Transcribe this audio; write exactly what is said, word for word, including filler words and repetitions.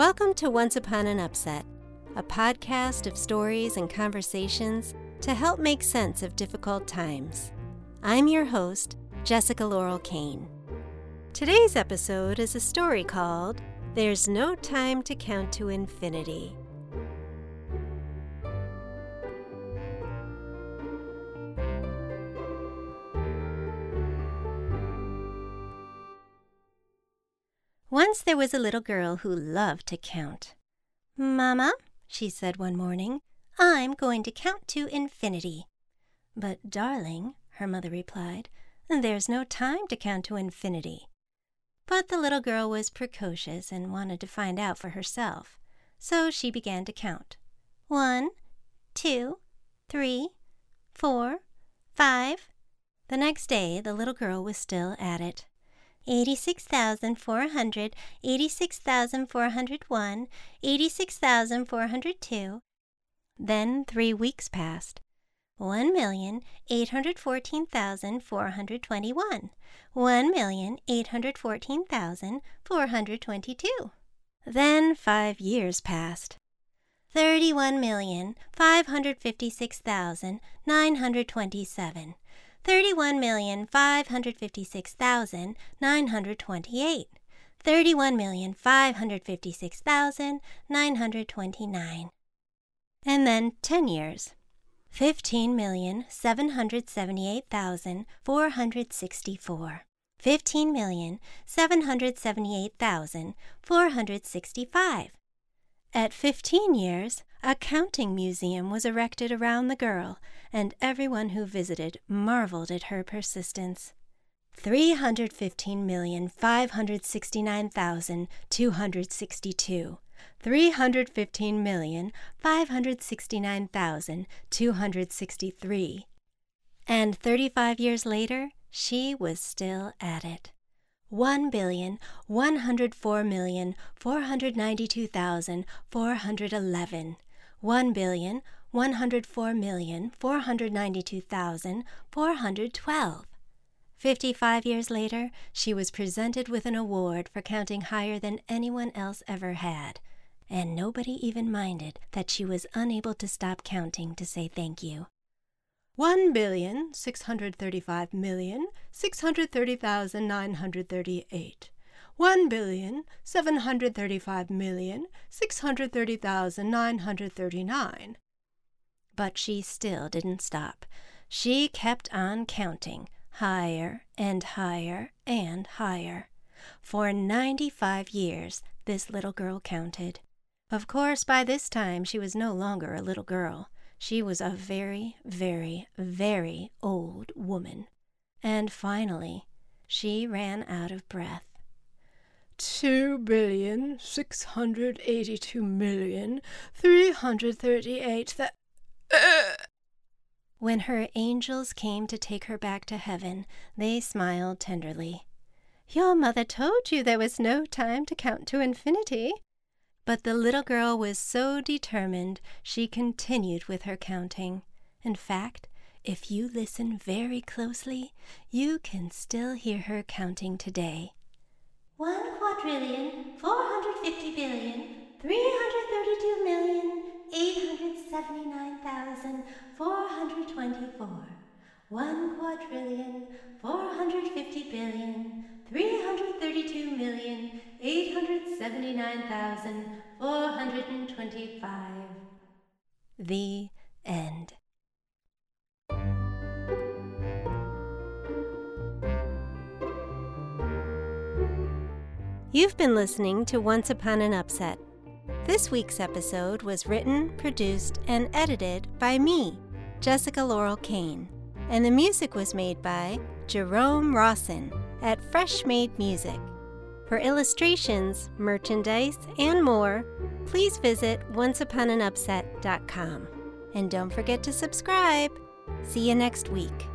Welcome to Once Upon an Upset, a podcast of stories and conversations to help make sense of difficult times. I'm your host, Jessica Laurel Kane. Today's episode is a story called There's No Time to Count to Infinity. Once there was a little girl who loved to count. "Mama," she said one morning, "I'm going to count to infinity." "But darling," her mother replied, "there's no time to count to infinity." But the little girl was precocious and wanted to find out for herself, so she began to count. One, two, three, four, five. The next day, the little girl was still at it. eighty-six thousand four hundred, eighty-six thousand four hundred one, eighty-six thousand four hundred two. Then three weeks passed. one million eight hundred fourteen thousand four hundred twenty-one, one million eight hundred fourteen thousand four hundred twenty-two. Then five years passed. thirty-one million five hundred fifty-six thousand nine hundred twenty-seven. thirty-one million five hundred fifty-six thousand nine hundred twenty-eight, thirty-one million five hundred fifty-six thousand nine hundred twenty-nine. And then ten years. fifteen million seven hundred seventy-eight thousand four hundred sixty-four, fifteen million seven hundred seventy-eight thousand four hundred sixty-five. At fifteen years, a counting museum was erected around the girl, and everyone who visited marveled at her persistence. three hundred fifteen million five hundred sixty-nine thousand two hundred sixty-two, three hundred fifteen million five hundred sixty-nine thousand two hundred sixty-three. And thirty-five years later, she was still at it. One billion one hundred four million four hundred ninety-two thousand four hundred eleven, one billion one hundred four million four hundred ninety-two thousand four hundred twelve. Fifty-five years later, she was presented with an award for counting higher than anyone else ever had, and nobody even minded that she was unable to stop counting to say thank you. One billion six hundred thirty-five million six hundred thirty thousand nine hundred thirty-eight, one billion seven hundred thirty-five million six hundred thirty thousand nine hundred thirty-nine. But she still didn't stop. She kept on counting higher and higher and higher. For ninety-five years, this little girl counted. Of course, by this time she was no longer a little girl. She was a very, very, very old woman. And finally, she ran out of breath. Two billion, six hundred eighty-two million, three hundred thirty-eight th- uh. When her angels came to take her back to heaven, they smiled tenderly. "Your mother told you there was no time to count to infinity." But the little girl was so determined, she continued with her counting. In fact, if you listen very closely, you can still hear her counting today. One quadrillion, four hundred fifty billion, three hundred thirty-two million, eight hundred seventy-nine thousand, four hundred twenty-four. One quadrillion, four hundred fifty billion, three hundred thirty-two million, eight hundred seventy-nine thousand, four hundred and twenty-five. The end. You've been listening to Once Upon an Upset. This week's episode was written, produced, and edited by me, Jessica Laurel Kane, and the music was made by Jerome Rawson at Fresh Made Music. For illustrations, merchandise, and more, please visit once upon an upset dot com. And don't forget to subscribe. See you next week.